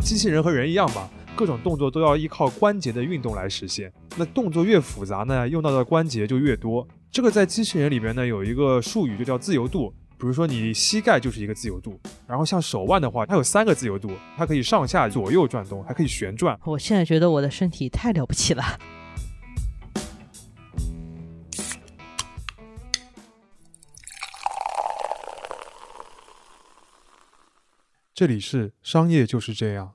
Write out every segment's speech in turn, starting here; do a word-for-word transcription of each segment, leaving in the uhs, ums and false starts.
机器人和人一样吧，各种动作都要依靠关节的运动来实现。那动作越复杂呢，用到的关节就越多。这个在机器人里面呢，有一个术语就叫自由度。比如说你膝盖就是一个自由度，然后像手腕的话它有三个自由度，它可以上下左右转动，还可以旋转。我现在觉得我的身体太了不起了。这里是商业就是这样。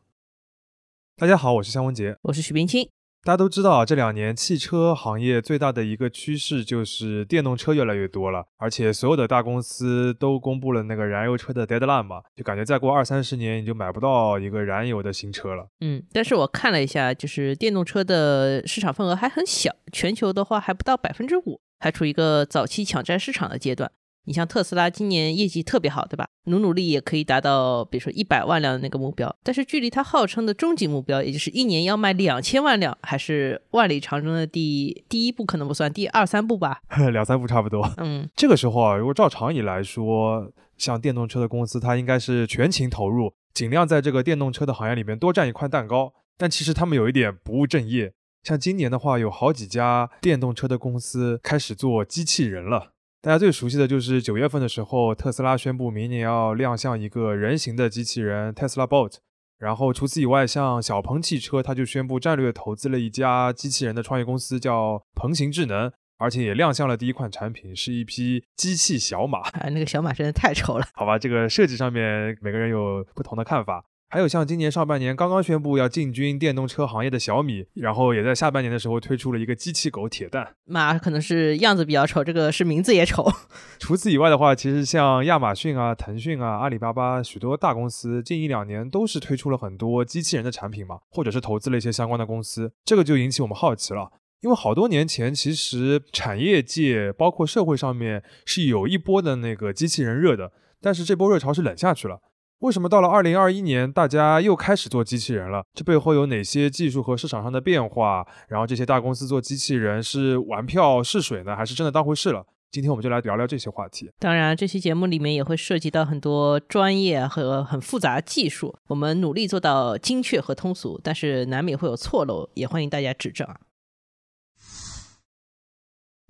大家好，我是向文杰，我是许冰清。大家都知道啊，这两年汽车行业最大的一个趋势就是电动车越来越多了，而且所有的大公司都公布了那个燃油车的 deadline 嘛，就感觉再过二三十年你就买不到一个燃油的新车了。嗯，但是我看了一下，就是电动车的市场份额还很小，全球的话还不到百分之五，还处于一个早期抢占市场的阶段。你像特斯拉今年业绩特别好，对吧？努努力也可以达到比如说一百万辆的那个目标，但是距离它号称的终极目标，也就是一年要卖两千万辆，还是万里长征的第第一步可能不算，第二三步吧，两三步差不多。嗯，这个时候啊，如果照常理来说，像电动车的公司，它应该是全情投入，尽量在这个电动车的行业里面多占一块蛋糕。但其实他们有一点不务正业，像今年的话，有好几家电动车的公司开始做机器人了。大家最熟悉的就是九月份的时候，特斯拉宣布明年要亮相一个人形的机器人 Tesla Bot。然后除此以外，像小鹏汽车，它就宣布战略投资了一家机器人的创业公司，叫鹏行智能，而且也亮相了第一款产品，是一匹机器小马。啊，那个小马真的太丑了。好吧，这个设计上面每个人有不同的看法。还有像今年上半年刚刚宣布要进军电动车行业的小米，然后也在下半年的时候推出了一个机器狗铁蛋。马可能是样子比较丑，这个是名字也丑。除此以外的话，其实像亚马逊啊、腾讯啊、阿里巴巴许多大公司近一两年都是推出了很多机器人的产品嘛，或者是投资了一些相关的公司。这个就引起我们好奇了，因为好多年前其实产业界包括社会上面是有一波的那个机器人热的，但是这波热潮是冷下去了。为什么到了二零二一年大家又开始做机器人了？这背后有哪些技术和市场上的变化？然后这些大公司做机器人是玩票试水呢，还是真的当回事了？今天我们就来聊聊这些话题。当然这期节目里面也会涉及到很多专业和很复杂技术，我们努力做到精确和通俗，但是难免会有错漏，也欢迎大家指正。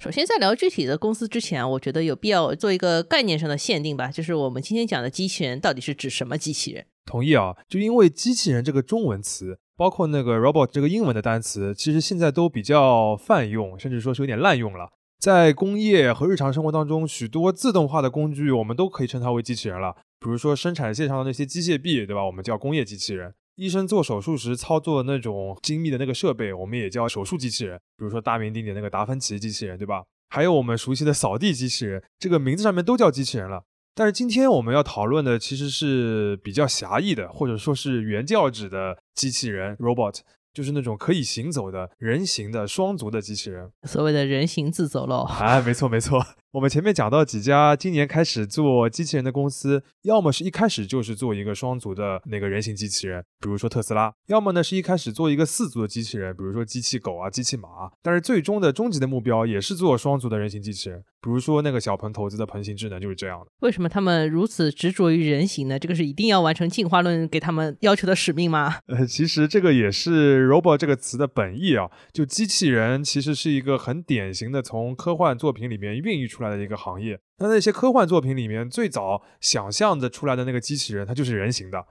首先在聊具体的公司之前，我觉得有必要做一个概念上的限定吧，就是我们今天讲的机器人到底是指什么机器人。同意啊，就因为机器人这个中文词，包括那个 robot 这个英文的单词，其实现在都比较泛用，甚至说是有点滥用了。在工业和日常生活当中，许多自动化的工具我们都可以称它为机器人了，比如说生产线上的那些机械臂，对吧，我们叫工业机器人。医生做手术时操作的那种精密的那个设备，我们也叫手术机器人，比如说大名鼎鼎的那个达芬奇机器人，对吧？还有我们熟悉的扫地机器人，这个名字上面都叫机器人了。但是今天我们要讨论的其实是比较狭义的，或者说是原教旨的机器人 robot， 就是那种可以行走的人形的双足的机器人，所谓的人形自走喽。哎，没错没错。我们前面讲到几家今年开始做机器人的公司，要么是一开始就是做一个双足的那个人形机器人，比如说特斯拉，要么呢是一开始做一个四足的机器人，比如说机器狗啊、机器马啊，但是最终的终极的目标也是做双足的人形机器人，比如说那个小鹏投资的鹏行智能就是这样的。为什么他们如此执着于人形呢？这个是一定要完成进化论给他们要求的使命吗？呃，其实这个也是 robot 这个词的本意啊，就机器人其实是一个很典型的从科幻作品里面孕育出来的一个行业。那那些科幻作品里面最早想象的出来的那个机器人，它就是人形的。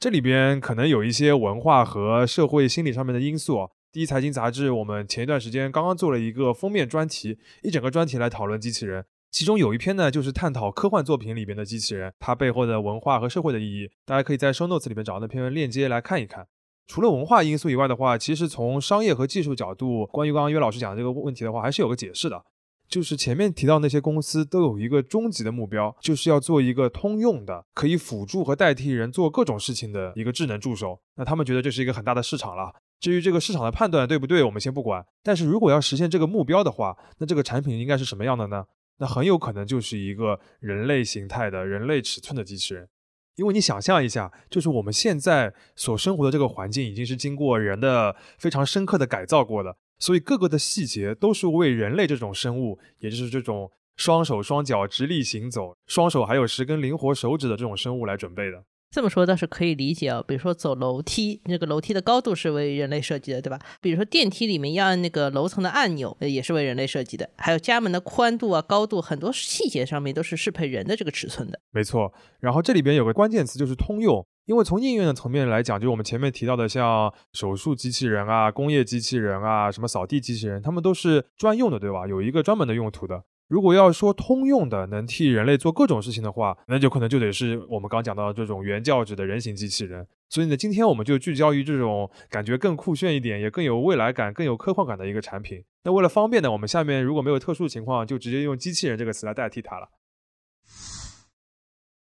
这里边可能有一些文化和社会心理上面的因素啊。第一财经杂志我们前一段时间刚刚做了一个封面专题，一整个专题来讨论机器人，其中有一篇呢就是探讨科幻作品里面的机器人它背后的文化和社会的意义，大家可以在 show notes 里面找那篇链接来看一看。除了文化因素以外的话，其实从商业和技术角度，关于刚刚约老师讲的这个问题的话，还是有个解释的，就是前面提到那些公司都有一个终极的目标，就是要做一个通用的可以辅助和代替人做各种事情的一个智能助手，那他们觉得这是一个很大的市场了。至于这个市场的判断对不对我们先不管，但是如果要实现这个目标的话，那这个产品应该是什么样的呢？那很有可能就是一个人类形态的人类尺寸的机器人。因为你想象一下，就是我们现在所生活的这个环境已经是经过人的非常深刻的改造过的，所以各个的细节都是为人类这种生物，也就是这种双手双脚直立行走，双手还有十根灵活手指的这种生物来准备的。这么说倒是可以理解啊，比如说走楼梯，这个楼梯的高度是为人类设计的，对吧？比如说电梯里面要按那个楼层的按钮，也是为人类设计的。还有家门的宽度啊、高度，很多细节上面都是适配人的这个尺寸的。没错，然后这里边有个关键词就是通用。因为从应用的层面来讲，就我们前面提到的像手术机器人啊、工业机器人啊、什么扫地机器人，他们都是专用的，对吧？有一个专门的用途的。如果要说通用的能替人类做各种事情的话，那就可能就得是我们刚讲到的这种原教旨的人形机器人。所以呢，今天我们就聚焦于这种感觉更酷炫一点，也更有未来感、更有科幻感的一个产品。那为了方便呢，我们下面如果没有特殊情况，就直接用机器人这个词来代替它了。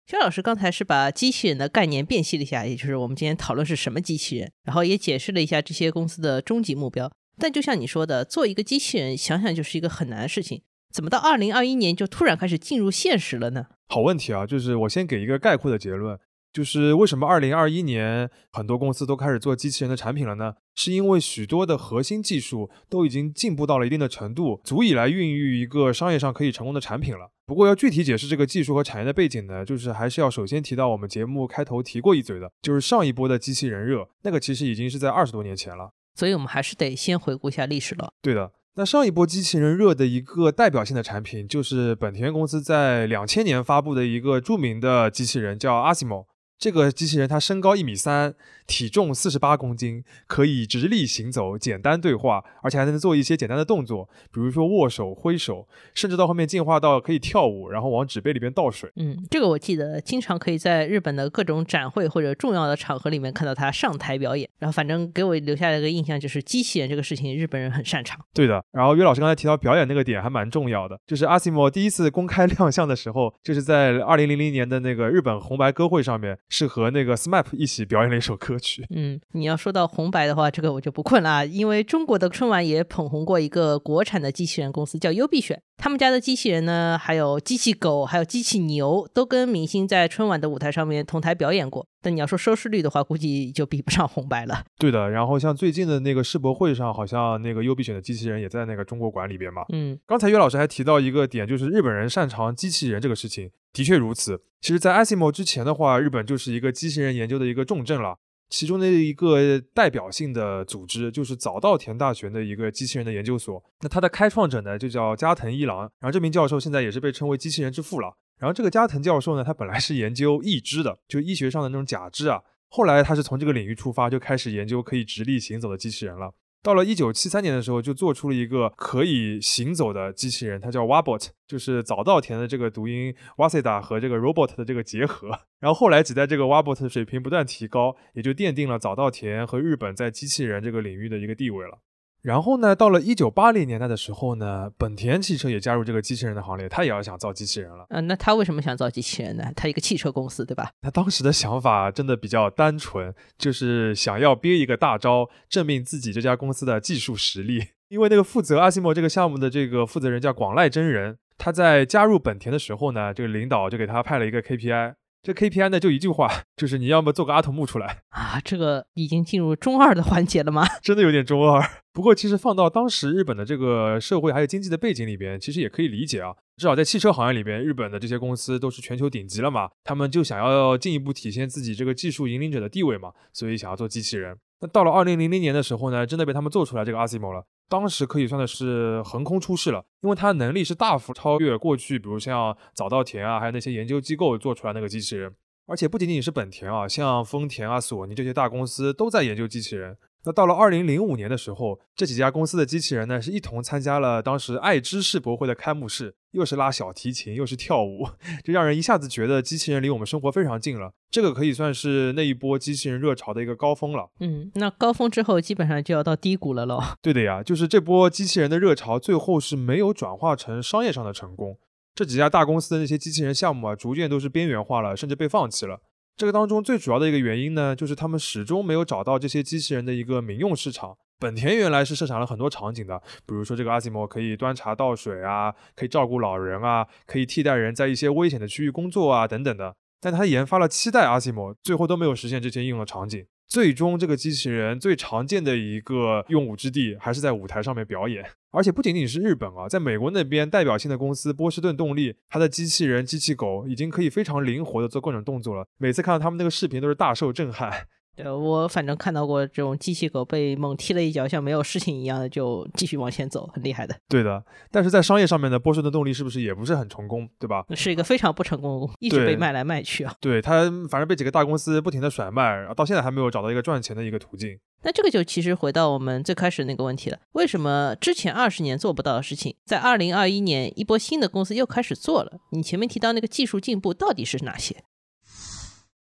薛老师刚才是把机器人的概念辨析了一下，也就是我们今天讨论是什么机器人，然后也解释了一下这些公司的终极目标。但就像你说的，做一个机器人想想就是一个很难的事情，怎么到二零二一年就突然开始进入现实了呢？好问题啊，就是我先给一个概括的结论，就是为什么二零二一年很多公司都开始做机器人的产品了呢？是因为许多的核心技术都已经进步到了一定的程度，足以来孕育一个商业上可以成功的产品了。不过要具体解释这个技术和产业的背景呢，就是还是要首先提到我们节目开头提过一嘴的，就是上一波的机器人热，那个其实已经是在二十多年前了，所以我们还是得先回顾一下历史了。对的，那上一波机器人热的一个代表性的产品，就是本田公司在两千年发布的一个著名的机器人，叫 Asimo。这个机器人它身高一米三，体重四十八公斤，可以直立行走，简单对话，而且还能做一些简单的动作，比如说握手、挥手，甚至到后面进化到可以跳舞，然后往纸杯里边倒水。嗯，这个我记得经常可以在日本的各种展会或者重要的场合里面看到它上台表演，然后反正给我留下一个印象就是机器人这个事情日本人很擅长。对的，然后岳老师刚才提到表演那个点还蛮重要的，就是 Asimo 第一次公开亮相的时候，就是在二零零零年的那个日本红白歌会上面，是和那个 S M A P 一起表演了一首歌曲。嗯，你要说到红白的话，这个我就不困了啊，因为中国的春晚也捧红过一个国产的机器人公司叫优必选，他们家的机器人呢，还有机器狗，还有机器牛，都跟明星在春晚的舞台上面同台表演过。但你要说收视率的话，估计就比不上红白了。对的，然后像最近的那个世博会上，好像那个优必选的机器人也在那个中国馆里边嘛。嗯，刚才岳老师还提到一个点，就是日本人擅长机器人这个事情。的确如此，其实在 Asimo 之前的话，日本就是一个机器人研究的一个重镇了，其中的一个代表性的组织就是早稻田大学的一个机器人的研究所。那它的开创者呢，就叫加藤一郎，然后这名教授现在也是被称为机器人之父了。然后这个加藤教授呢，他本来是研究义肢的，就医学上的那种假肢啊，后来他是从这个领域出发，就开始研究可以直立行走的机器人了。到了一九七三年的时候，就做出了一个可以行走的机器人，它叫 Wabot， 就是早稻田的这个读音 Waseda 和这个 Robot 的这个结合。然后后来几代这个 Wabot 的水平不断提高，也就奠定了早稻田和日本在机器人这个领域的一个地位了。然后呢，到了一九八零年代的时候呢，本田汽车也加入这个机器人的行列，他也要想造机器人了。嗯、呃，那他为什么想造机器人呢？他一个汽车公司，对吧？他当时的想法真的比较单纯，就是想要憋一个大招，证明自己这家公司的技术实力。因为那个负责 Asimo 这个项目的这个负责人叫广濑真人，他在加入本田的时候呢，这个领导就给他派了一个 K P I。这 K P I 呢就一句话，就是你要么做个阿童木出来啊！这个已经进入中二的环节了吗？真的有点中二。不过其实放到当时日本的这个社会还有经济的背景里边，其实也可以理解啊。至少在汽车行业里边，日本的这些公司都是全球顶级了嘛，他们就想要进一步体现自己这个技术引领者的地位嘛，所以想要做机器人。那到了二零零零年的时候呢，真的被他们做出来这个 Asimo 了。当时可以算的是横空出世了，因为它能力是大幅超越过去，比如像早稻田啊，还有那些研究机构做出来那个机器人。而且不仅仅是本田啊，像丰田啊、索尼这些大公司都在研究机器人。那到了二零零五年的时候，这几家公司的机器人呢，是一同参加了当时爱知世博会的开幕式，又是拉小提琴，又是跳舞，就让人一下子觉得机器人离我们生活非常近了。这个可以算是那一波机器人热潮的一个高峰了。嗯，那高峰之后基本上就要到低谷了咯。对的呀，就是这波机器人的热潮最后是没有转化成商业上的成功，这几家大公司的那些机器人项目啊，逐渐都是边缘化了，甚至被放弃了。这个当中最主要的一个原因呢，就是他们始终没有找到这些机器人的一个民用市场。本田原来是设想了很多场景的，比如说这个 Asimo 可以端茶倒水啊，可以照顾老人啊，可以替代人在一些危险的区域工作啊等等的，但他研发了七代 Asimo， 最后都没有实现这些应用的场景。最终这个机器人最常见的一个用武之地还是在舞台上面表演。而且不仅仅是日本啊，在美国那边代表性的公司波士顿动力，它的机器人机器狗已经可以非常灵活的做各种动作了，每次看到他们那个视频都是大受震撼。对，我反正看到过这种机器狗被猛踢了一脚像没有事情一样的就继续往前走，很厉害的。对的，但是在商业上面呢，波士顿动力是不是也不是很成功，对吧？是一个非常不成功，一直被卖来卖去啊。对，它反正被几个大公司不停的甩卖，到现在还没有找到一个赚钱的一个途径。那这个就其实回到我们最开始那个问题了，为什么之前二十年做不到的事情在二零二一年一波新的公司又开始做了？你前面提到那个技术进步到底是哪些？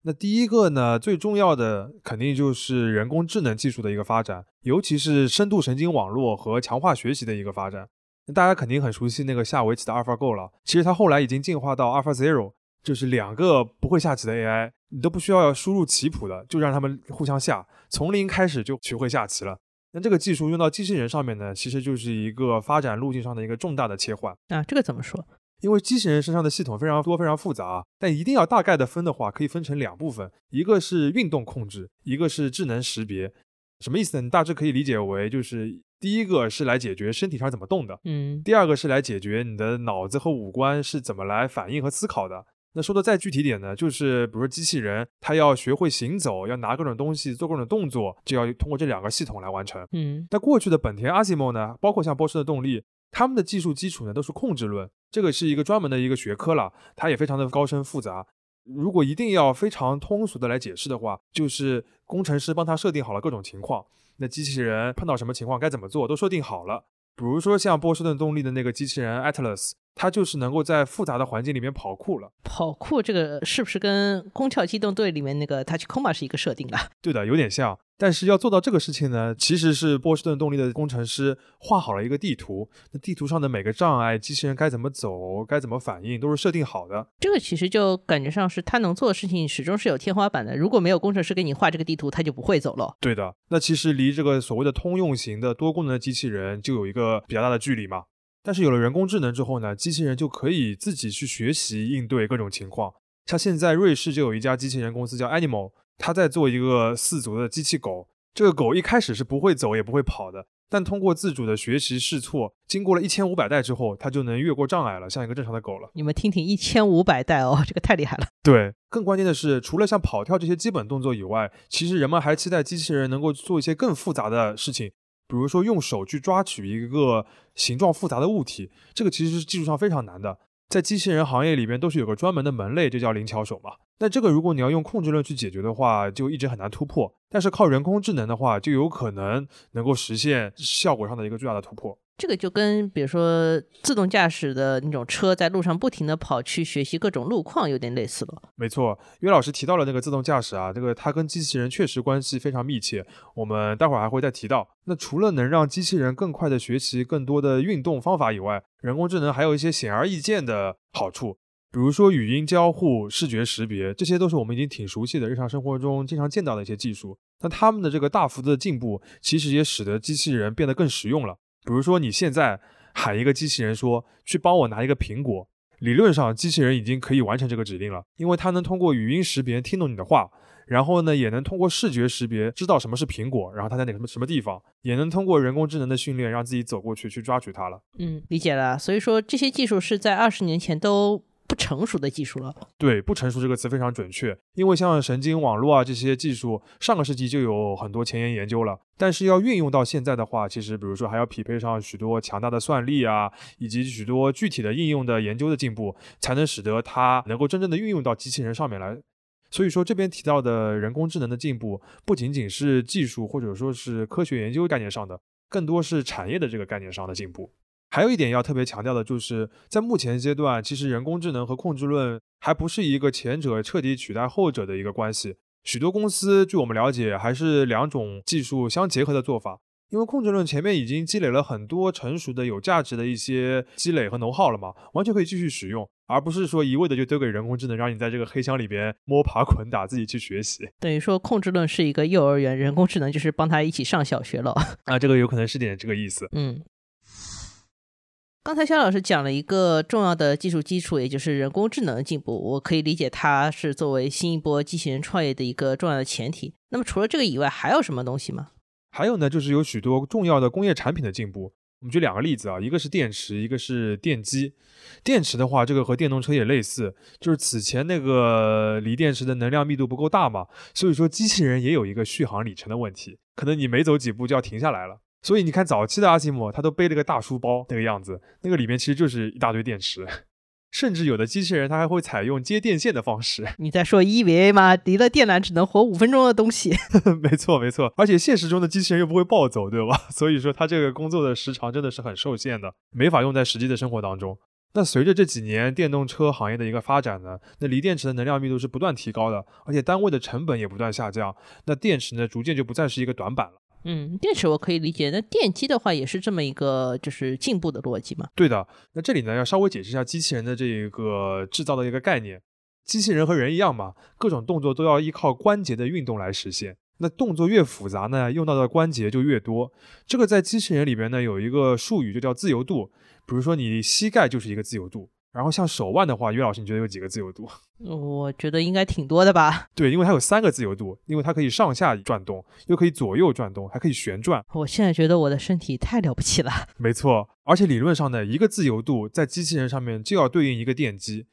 那第一个呢，最重要的肯定就是人工智能技术的一个发展，尤其是深度神经网络和强化学习的一个发展。大家肯定很熟悉那个下围棋的 AlphaGo 了，其实它后来已经进化到 AlphaZero， 就是两个不会下棋的 A I， 你都不需要输入棋谱的，就让他们互相下，从零开始就学会下棋了。那这个技术用到机器人上面呢，其实就是一个发展路径上的一个重大的切换。啊，这个怎么说？因为机器人身上的系统非常多非常复杂，但一定要大概的分的话，可以分成两部分，一个是运动控制，一个是智能识别。什么意思呢？你大致可以理解为，就是第一个是来解决身体上怎么动的，嗯，第二个是来解决你的脑子和五官是怎么来反应和思考的。那说的再具体点呢，就是比如说机器人它要学会行走，要拿各种东西做各种动作，就要通过这两个系统来完成。嗯，那过去的本田 Asimo 呢，包括像波士顿动力，他们的技术基础呢都是控制论，这个是一个专门的一个学科了，它也非常的高深复杂。如果一定要非常通俗的来解释的话，就是工程师帮他设定好了各种情况，那机器人碰到什么情况该怎么做都设定好了。比如说像波士顿动力的那个机器人 Atlas， 它就是能够在复杂的环境里面跑酷了。跑酷这个是不是跟宫壳机动队里面那个 Tachikoma 是一个设定的？对的，有点像。但是要做到这个事情呢，其实是波士顿动力的工程师画好了一个地图，那地图上的每个障碍，机器人该怎么走，该怎么反应，都是设定好的。这个其实就感觉上是他能做的事情始终是有天花板的，如果没有工程师给你画这个地图，他就不会走了。对的，那其实离这个所谓的通用型的多功能的机器人就有一个比较大的距离嘛。但是有了人工智能之后呢，机器人就可以自己去学习应对各种情况。像现在瑞士就有一家机器人公司叫 Animal，他在做一个四足的机器狗，这个狗一开始是不会走也不会跑的，但通过自主的学习试错，经过了一千五百代之后，它就能越过障碍了，像一个正常的狗了。你们听听一千五百代哦，这个太厉害了。对，更关键的是除了像跑跳这些基本动作以外，其实人们还期待机器人能够做一些更复杂的事情，比如说用手去抓取一个形状复杂的物体，这个其实是技术上非常难的，在机器人行业里面都是有个专门的门类，就叫灵巧手嘛。那这个如果你要用控制论去解决的话，就一直很难突破，但是靠人工智能的话，就有可能能够实现效果上的一个巨大的突破。这个就跟比如说自动驾驶的那种车在路上不停的跑去学习各种路况有点类似了。没错，岳老师提到了那个自动驾驶啊，这个它跟机器人确实关系非常密切，我们待会儿还会再提到。那除了能让机器人更快的学习更多的运动方法以外，人工智能还有一些显而易见的好处，比如说语音交互、视觉识别，这些都是我们已经挺熟悉的日常生活中经常见到的一些技术。那他们的这个大幅度的进步，其实也使得机器人变得更实用了。比如说你现在喊一个机器人说去帮我拿一个苹果，理论上机器人已经可以完成这个指令了，因为它能通过语音识别听懂你的话，然后呢也能通过视觉识别知道什么是苹果，然后它在哪个什么地方，也能通过人工智能的训练让自己走过去去抓取它了。嗯，理解了。所以说这些技术是在二十年前都不成熟的技术了。对，不成熟这个词非常准确，因为像神经网络啊这些技术上个世纪就有很多前沿研究了，但是要运用到现在的话，其实比如说还要匹配上许多强大的算力啊，以及许多具体的应用的研究的进步，才能使得它能够真正的运用到机器人上面来。所以说这边提到的人工智能的进步，不仅仅是技术或者说是科学研究概念上的，更多是产业的这个概念上的进步。还有一点要特别强调的就是，在目前阶段，其实人工智能和控制论还不是一个前者彻底取代后者的一个关系。许多公司，据我们了解，还是两种技术相结合的做法。因为控制论前面已经积累了很多成熟的、有价值的一些积累和know-how了嘛，完全可以继续使用，而不是说一味的就丢给人工智能，让你在这个黑箱里边摸爬滚打，自己去学习。等于说控制论是一个幼儿园，人工智能就是帮他一起上小学了。啊，这个有可能是点这个意思。嗯。刚才肖老师讲了一个重要的技术基础，也就是人工智能的进步，我可以理解它是作为新一波机器人创业的一个重要的前提。那么除了这个以外还有什么东西吗？还有呢，就是有许多重要的工业产品的进步。我们举两个例子啊，一个是电池，一个是电机。电池的话，这个和电动车也类似，就是此前那个锂电池的能量密度不够大嘛，所以说机器人也有一个续航里程的问题，可能你每走几步就要停下来了。所以你看早期的Asimo，他都背了个大书包那个样子，那个里面其实就是一大堆电池。甚至有的机器人它还会采用接电线的方式。你在说 E V A 吗？离了电缆只能活五分钟的东西。没错没错，而且现实中的机器人又不会暴走，对吧？所以说它这个工作的时长真的是很受限的，没法用在实际的生活当中。那随着这几年电动车行业的一个发展呢，那锂电池的能量密度是不断提高的，而且单位的成本也不断下降，那电池呢逐渐就不再是一个短板了。嗯，电池我可以理解，那电机的话也是这么一个就是进步的逻辑嘛？对的，那这里呢要稍微解释一下机器人的这个制造的一个概念。机器人和人一样嘛，各种动作都要依靠关节的运动来实现。那动作越复杂呢，用到的关节就越多。这个在机器人里边呢有一个术语就叫自由度，比如说你膝盖就是一个自由度。然后像手腕的话，岳老师你觉得有几个自由度？我觉得应该挺多的吧。对，因为它有三个自由度，因为它可以上下转动，又可以左右转动，还可以旋转。我现在觉得我的身体太了不起了。没错，而且理论上呢，一个自由度在机器人上面就要对应一个电机，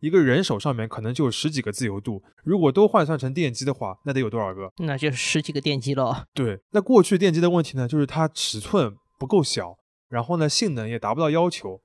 一个人手上面可能就有十几个自由度，如果都换算成电机的话，那得有多少个？那就是十几个电机了。对，那过去电机的问题呢，就是它尺寸不够小，然后呢，性能也达不到要求。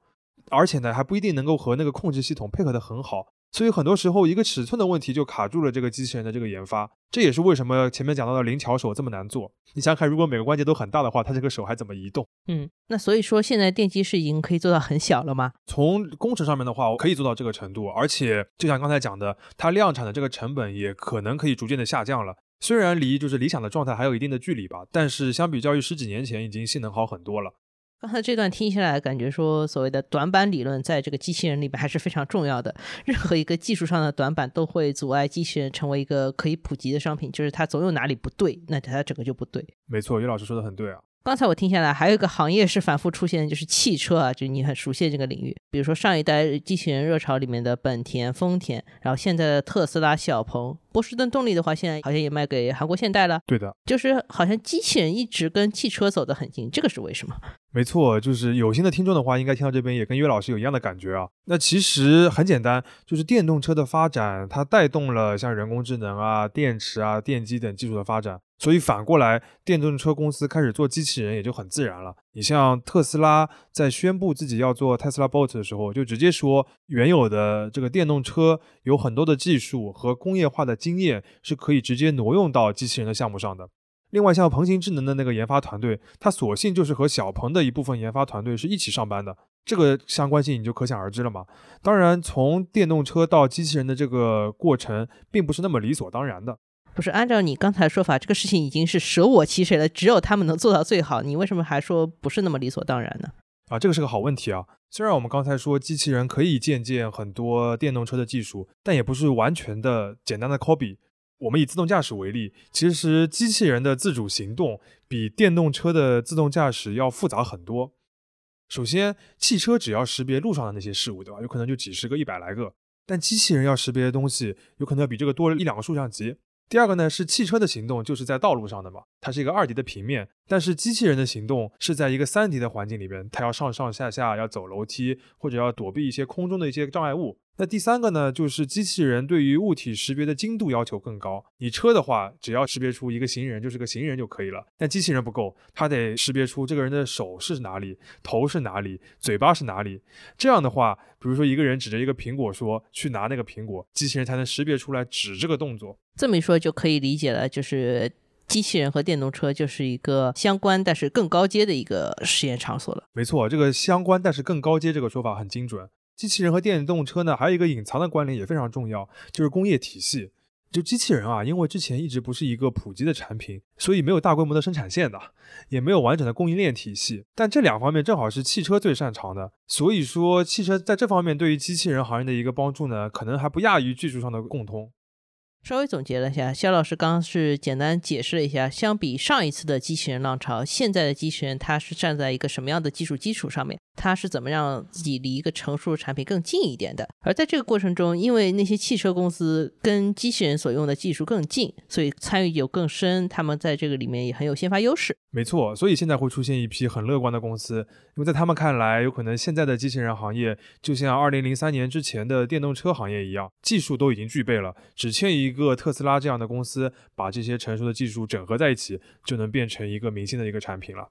而且呢，还不一定能够和那个控制系统配合得很好，所以很多时候一个尺寸的问题就卡住了这个机器人的这个研发。这也是为什么前面讲到的灵巧手这么难做。你想想看，如果每个关节都很大的话，它这个手还怎么移动？嗯，那所以说现在电机是已经可以做到很小了吗？从工程上面的话，我可以做到这个程度，而且就像刚才讲的，它量产的这个成本也可能可以逐渐的下降了。虽然离就是理想的状态还有一定的距离吧，但是相比较于十几年前，已经性能好很多了。刚才这段听下来感觉说，所谓的短板理论在这个机器人里面还是非常重要的。任何一个技术上的短板都会阻碍机器人成为一个可以普及的商品，就是它总有哪里不对，那它整个就不对。没错，岳老师说的很对啊。刚才我听下来还有一个行业是反复出现的，就是汽车啊，就是你很熟悉这个领域，比如说上一代机器人热潮里面的本田、丰田，然后现在的特斯拉、小鹏。波士顿动力的话，现在好像也卖给韩国现代了。对的，就是好像机器人一直跟汽车走得很近，这个是为什么？没错，就是有心的听众的话，应该听到这边也跟岳老师有一样的感觉啊。那其实很简单，就是电动车的发展，它带动了像人工智能啊、电池啊、电机等技术的发展。所以反过来，电动车公司开始做机器人也就很自然了。你像特斯拉在宣布自己要做 Tesla Bot 的时候，就直接说原有的这个电动车有很多的技术和工业化的经验是可以直接挪用到机器人的项目上的。另外像鹏行智能的那个研发团队，它索性就是和小鹏的一部分研发团队是一起上班的，这个相关性你就可想而知了嘛。当然从电动车到机器人的这个过程并不是那么理所当然的。不是，按照你刚才说法，这个事情已经是舍我其谁了，只有他们能做到最好，你为什么还说不是那么理所当然呢？啊，这个是个好问题啊。虽然我们刚才说机器人可以借鉴很多电动车的技术，但也不是完全的简单的 copy。我们以自动驾驶为例，其实机器人的自主行动比电动车的自动驾驶要复杂很多。首先，汽车只要识别路上的那些事物，对吧？有可能就几十个、一百来个，但机器人要识别的东西，有可能比这个多了一两个数量级。第二个呢，是汽车的行动就是在道路上的嘛，它是一个二 D 的平面，但是机器人的行动是在一个三 D 的环境里面，它要上上下下，要走楼梯，或者要躲避一些空中的一些障碍物。那第三个呢，就是机器人对于物体识别的精度要求更高。你车的话，只要识别出一个行人就是个行人就可以了，但机器人不够，它得识别出这个人的手是哪里，头是哪里，嘴巴是哪里。这样的话，比如说一个人指着一个苹果说去拿那个苹果，机器人才能识别出来指这个动作。这么一说就可以理解了，就是机器人和电动车就是一个相关但是更高阶的一个实验场所了。没错，这个相关但是更高阶这个说法很精准。机器人和电动车呢，还有一个隐藏的关联也非常重要，就是工业体系。就机器人啊，因为之前一直不是一个普及的产品，所以没有大规模的生产线的，也没有完整的供应链体系。但这两方面正好是汽车最擅长的，所以说汽车在这方面对于机器人行业的一个帮助呢，可能还不亚于技术上的共通。稍微总结了一下，肖老师刚刚是简单解释了一下，相比上一次的机器人浪潮，现在的机器人它是站在一个什么样的技术基础上面，它是怎么让自己离一个成熟的产品更近一点的。而在这个过程中，因为那些汽车公司跟机器人所用的技术更近，所以参与有更深，他们在这个里面也很有先发优势。没错，所以现在会出现一批很乐观的公司，因为在他们看来，有可能现在的机器人行业就像二零零三年之前的电动车行业一样，技术都已经具备了，只欠一个特斯拉这样的公司把这些成熟的技术整合在一起，就能变成一个明星的一个产品了。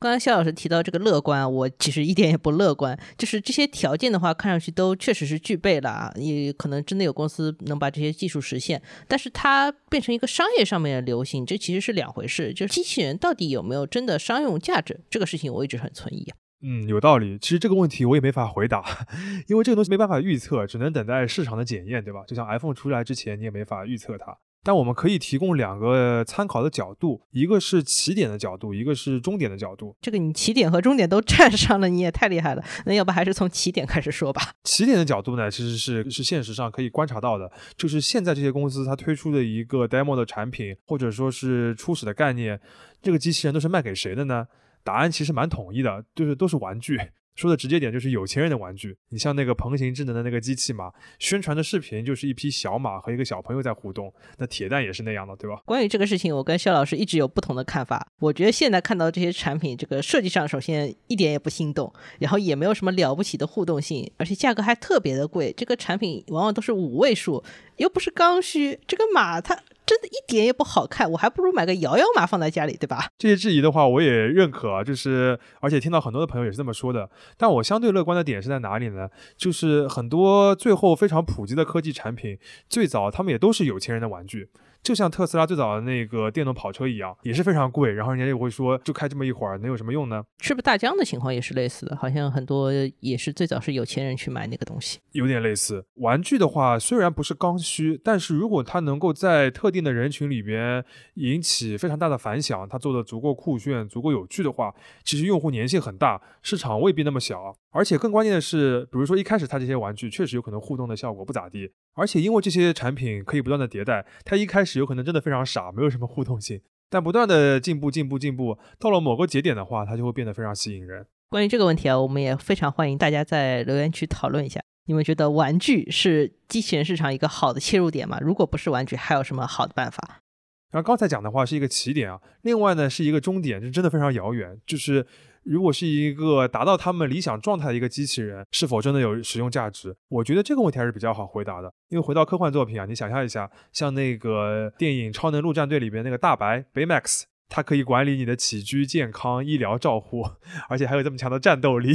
刚刚肖老师提到这个乐观，我其实一点也不乐观，就是这些条件的话看上去都确实是具备了、啊、也可能真的有公司能把这些技术实现，但是它变成一个商业上面的流行，这其实是两回事，就是机器人到底有没有真的商用价值，这个事情我一直很存疑、啊、嗯，有道理。其实这个问题我也没法回答，因为这个东西没办法预测，只能等待市场的检验，对吧？就像 iPhone 出来之前你也没法预测它，但我们可以提供两个参考的角度，一个是起点的角度，一个是终点的角度。这个你起点和终点都站上了，你也太厉害了，那要不还是从起点开始说吧。起点的角度呢，其实是是现实上可以观察到的，就是现在这些公司它推出的一个 demo 的产品，或者说是初始的概念，这个机器人都是卖给谁的呢？答案其实蛮统一的，就是都是玩具。说的直接点，就是有钱人的玩具。你像那个鹏行智能的那个机器马，宣传的视频就是一匹小马和一个小朋友在互动，那铁蛋也是那样的，对吧？关于这个事情我跟肖老师一直有不同的看法，我觉得现在看到这些产品，这个设计上首先一点也不心动，然后也没有什么了不起的互动性，而且价格还特别的贵，这个产品往往都是五位数，又不是刚需，这个马它真的一点也不好看，我还不如买个摇摇马放在家里，对吧？这些质疑的话我也认可，就是而且听到很多的朋友也是这么说的。但我相对乐观的点是在哪里呢？就是很多最后非常普及的科技产品，最早他们也都是有钱人的玩具，就像特斯拉最早的那个电动跑车一样，也是非常贵，然后人家也会说就开这么一会儿能有什么用呢？是不是大疆的情况也是类似的？好像很多也是最早是有钱人去买那个东西，有点类似。玩具的话虽然不是刚需，但是如果它能够在特定的人群里边引起非常大的反响，它做的足够酷炫足够有趣的话，其实用户粘性很大，市场未必那么小。而且更关键的是，比如说一开始它这些玩具确实有可能互动的效果不咋地，而且因为这些产品可以不断的迭代，它一开始有可能真的非常傻，没有什么互动性，但不断的进步进步进步，到了某个节点的话，它就会变得非常吸引人。关于这个问题啊，我们也非常欢迎大家在留言区讨论一下，你们觉得玩具是机器人市场一个好的切入点吗？如果不是玩具，还有什么好的办法？然后刚才讲的话是一个起点啊，另外呢是一个终点，这真的非常遥远，就是如果是一个达到他们理想状态的一个机器人，是否真的有使用价值？我觉得这个问题还是比较好回答的，因为回到科幻作品啊，你想象一下，像那个电影《超能陆战队》里边那个大白 Baymax， 它可以管理你的起居、健康、医疗照护，而且还有这么强的战斗力，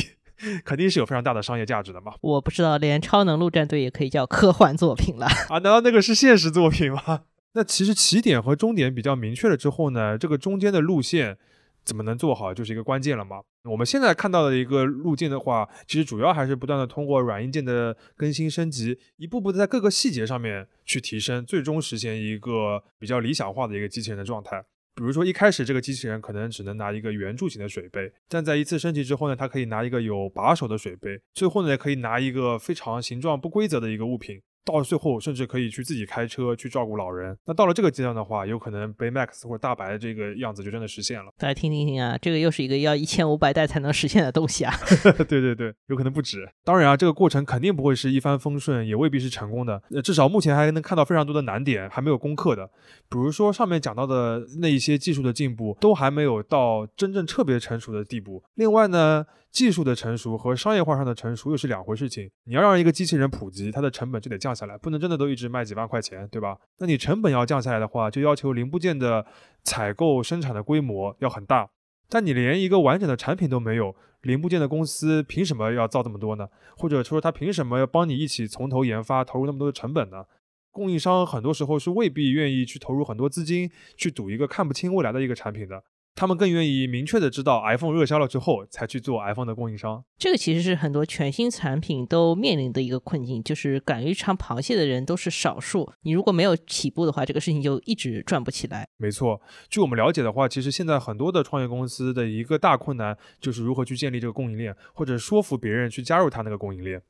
肯定是有非常大的商业价值的嘛。我不知道，连《超能陆战队》也可以叫科幻作品了啊？难道那个是现实作品吗？那其实起点和终点比较明确了之后呢，这个中间的路线怎么能做好就是一个关键了嘛。我们现在看到的一个路径的话，其实主要还是不断的通过软硬件的更新升级，一步步的在各个细节上面去提升，最终实现一个比较理想化的一个机器人的状态。比如说一开始这个机器人可能只能拿一个圆柱形的水杯，但在一次升级之后呢，它可以拿一个有把手的水杯，最后呢可以拿一个非常形状不规则的一个物品，到最后甚至可以去自己开车去照顾老人。那到了这个阶段的话，有可能 Baymax 或者大白这个样子就真的实现了。大家听听听啊，这个又是一个要一千五百代才能实现的东西啊对对对，有可能不止。当然啊，这个过程肯定不会是一帆风顺，也未必是成功的，至少目前还能看到非常多的难点还没有攻克的。比如说上面讲到的那一些技术的进步都还没有到真正特别成熟的地步。另外呢，技术的成熟和商业化上的成熟又是两回事情，你要让一个机器人普及，它的成本就得降下来，不能真的都一直卖几万块钱，对吧？那你成本要降下来的话，就要求零部件的采购生产的规模要很大，但你连一个完整的产品都没有，零部件的公司凭什么要造这么多呢？或者说他凭什么要帮你一起从头研发，投入那么多的成本呢？供应商很多时候是未必愿意去投入很多资金去赌一个看不清未来的一个产品的，他们更愿意明确的知道 iPhone 热销了之后才去做 iPhone 的供应商。这个其实是很多全新产品都面临的一个困境，就是敢于尝螃蟹的人都是少数，你如果没有起步的话，这个事情就一直转不起来。没错，据我们了解的话，其实现在很多的创业公司的一个大困难就是如何去建立这个供应链，或者说服别人去加入他那个供应链。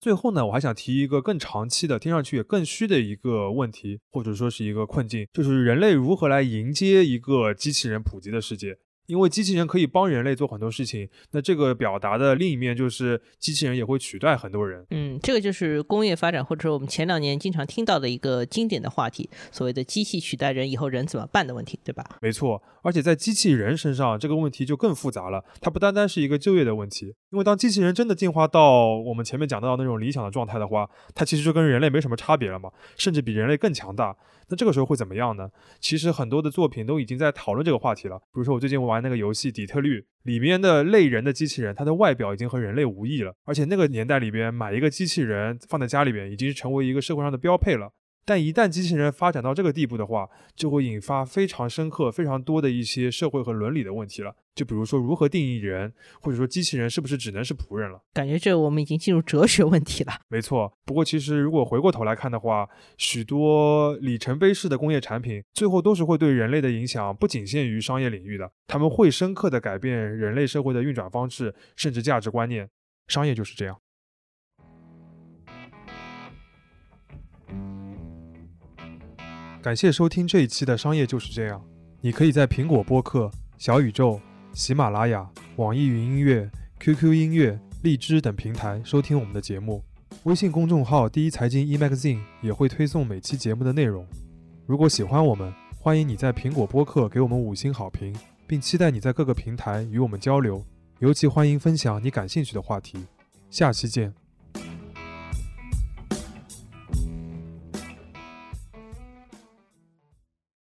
最后呢，我还想提一个更长期的，听上去也更虚的一个问题，或者说是一个困境，就是人类如何来迎接一个机器人普及的世界。因为机器人可以帮人类做很多事情，那这个表达的另一面就是机器人也会取代很多人。嗯，这个就是工业发展或者说我们前两年经常听到的一个经典的话题，所谓的机器取代人以后人怎么办的问题，对吧？没错，而且在机器人身上这个问题就更复杂了，它不单单是一个就业的问题，因为当机器人真的进化到我们前面讲到那种理想的状态的话，它其实就跟人类没什么差别了嘛，甚至比人类更强大。那这个时候会怎么样呢？其实很多的作品都已经在讨论这个话题了，比如说我最近玩那个游戏底特律里面的类人的机器人，它的外表已经和人类无异了，而且那个年代里边买一个机器人放在家里边已经成为一个社会上的标配了。但一旦机器人发展到这个地步的话，就会引发非常深刻非常多的一些社会和伦理的问题了，就比如说如何定义人，或者说机器人是不是只能是仆人了。感觉这我们已经进入哲学问题了。没错，不过其实如果回过头来看的话，许多里程碑式的工业产品最后都是会对人类的影响不仅限于商业领域的，他们会深刻的改变人类社会的运转方式，甚至价值观念。商业就是这样。感谢收听这一期的《商业就是这样》，你可以在苹果播客、小宇宙、喜马拉雅、网易云音乐、Q Q 音乐、荔枝等平台收听我们的节目。微信公众号第一财经 e-magazine 也会推送每期节目的内容。如果喜欢我们，欢迎你在苹果播客给我们五星好评，并期待你在各个平台与我们交流，尤其欢迎分享你感兴趣的话题。下期见。